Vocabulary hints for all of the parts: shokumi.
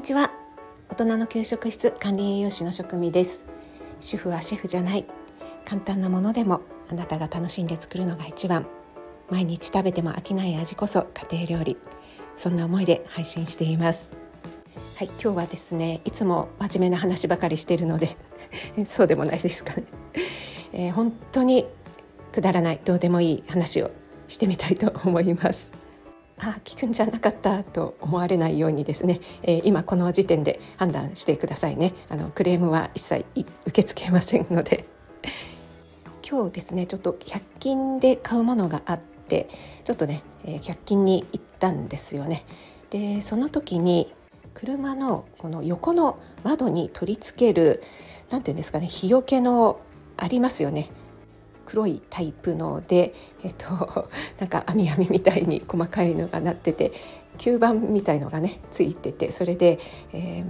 にちは。大人の給食室管理栄養士の食味です。主婦はシェフじゃない。簡単なものでもあなたが楽しんで作るのが一番。毎日食べても飽きない味こそ家庭料理。そんな思いで配信しています。はい、今日はですね、いつも真面目な話ばかりしているのでそうでもないですかね、本当にくだらないどうでもいい話をしてみたいと思います。聞くんじゃなかったと思われないようにですね、今この時点で判断してくださいね。クレームは一切受け付けませんので今日ですね、ちょっと100均で買うものがあって、ちょっとね、100均に行ったんですよね。で、その時に車のこの横の窓に取り付ける、なんていうんですかね、日よけのありますよね。黒いタイプので、なんか網網みたいに細かいのがなってて、吸盤みたいのがねついてて、それで、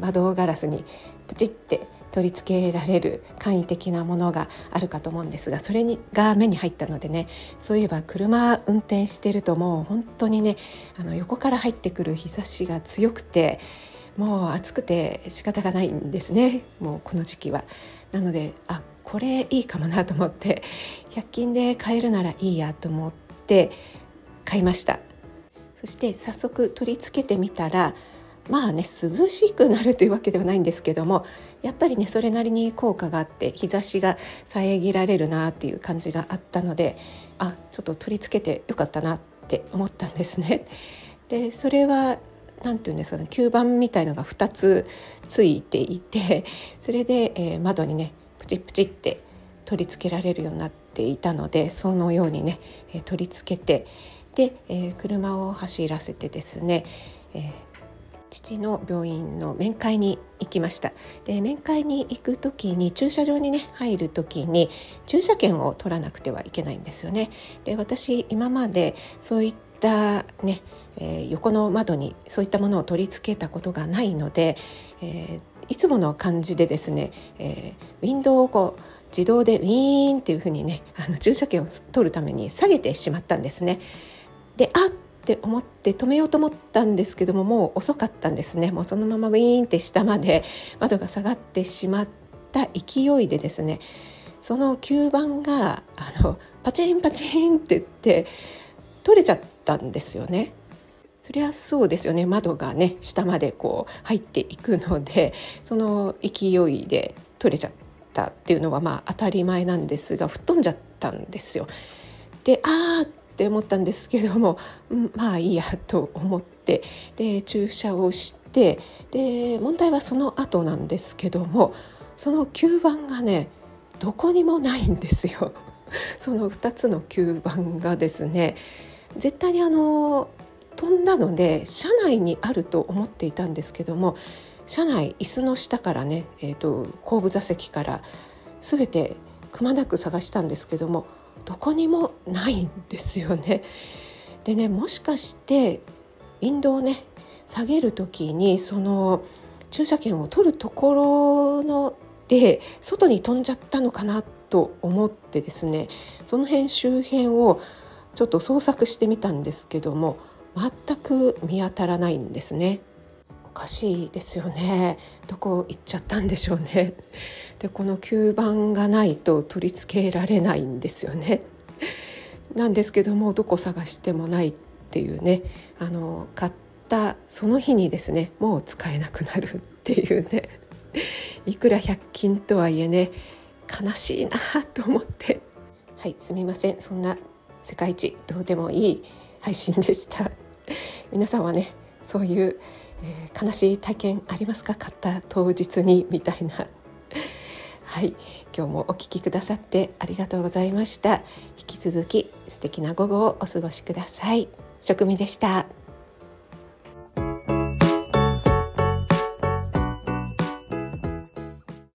窓ガラスにプチって取り付けられる簡易的なものがあるかと思うんですが、それが目に入ったのでね、そういえば車運転してるともう本当にね、横から入ってくる日差しが強くて、もう暑くて仕方がないんですね、もうこの時期は。なので、これいいかもなと思って、100均で買えるならいいやと思って買いました。そして早速取り付けてみたら、まあね、涼しくなるというわけではないんですけども、やっぱりねそれなりに効果があって、日差しが遮られるなっていう感じがあったので、ちょっと取り付けてよかったなって思ったんですね。で、それはなんていうんですかね、吸盤みたいのが2つついていて、それで、窓にねプチプチって取り付けられるようになっていたので、そのようにね取り付けて、で、車を走らせてですね、父の病院の面会に行きました。で、面会に行く時に駐車場にね入る時に駐車券を取らなくてはいけないんですよね。で、私今までそういったね、横の窓にそういったものを取り付けたことがないので、いつもの感じでですね、ウィンドウをこう自動でウィーンっていう風にね、駐車券を取るために下げてしまったんですね。で、って思って止めようと思ったんですけども、もう遅かったんですね。もうそのままウィーンって下まで窓が下がってしまった勢いでですね、その吸盤がパチンパチンって言って取れちゃったんですよね。そりゃそうですよね、窓がね下までこう入っていくので、その勢いで取れちゃったっていうのはまあ当たり前なんですが、吹っ飛んじゃったんですよ。で、って思ったんですけども、まあいいやと思って、で駐車をして、で問題はその後なんですけども、その吸盤がねどこにもないんですよ。その2つの吸盤がですね、絶対に飛んだので車内にあると思っていたんですけども、車内椅子の下からね、後部座席から全てくまなく探したんですけども、どこにもないんですよね。でね、もしかしてウィンドウをね下げる時にその駐車券を取るところので外に飛んじゃったのかなと思ってですね、その辺周辺をちょっと捜索してみたんですけども、全く見当たらないんですね。おかしいですよね。どこ行っちゃったんでしょうね。で、この吸盤がないと取り付けられないんですよね。なんですけども、どこ探してもないっていうね、買ったその日にですね、もう使えなくなるっていうね、いくら100均とはいえね、悲しいなと思って。はい、すみません。そんな世界一どうでもいい配信でした。皆さんはね、そういう、悲しい体験ありますか？買った当日にみたいなはい、今日もお聞きくださってありがとうございました。引き続き素敵な午後をお過ごしください。食味でした。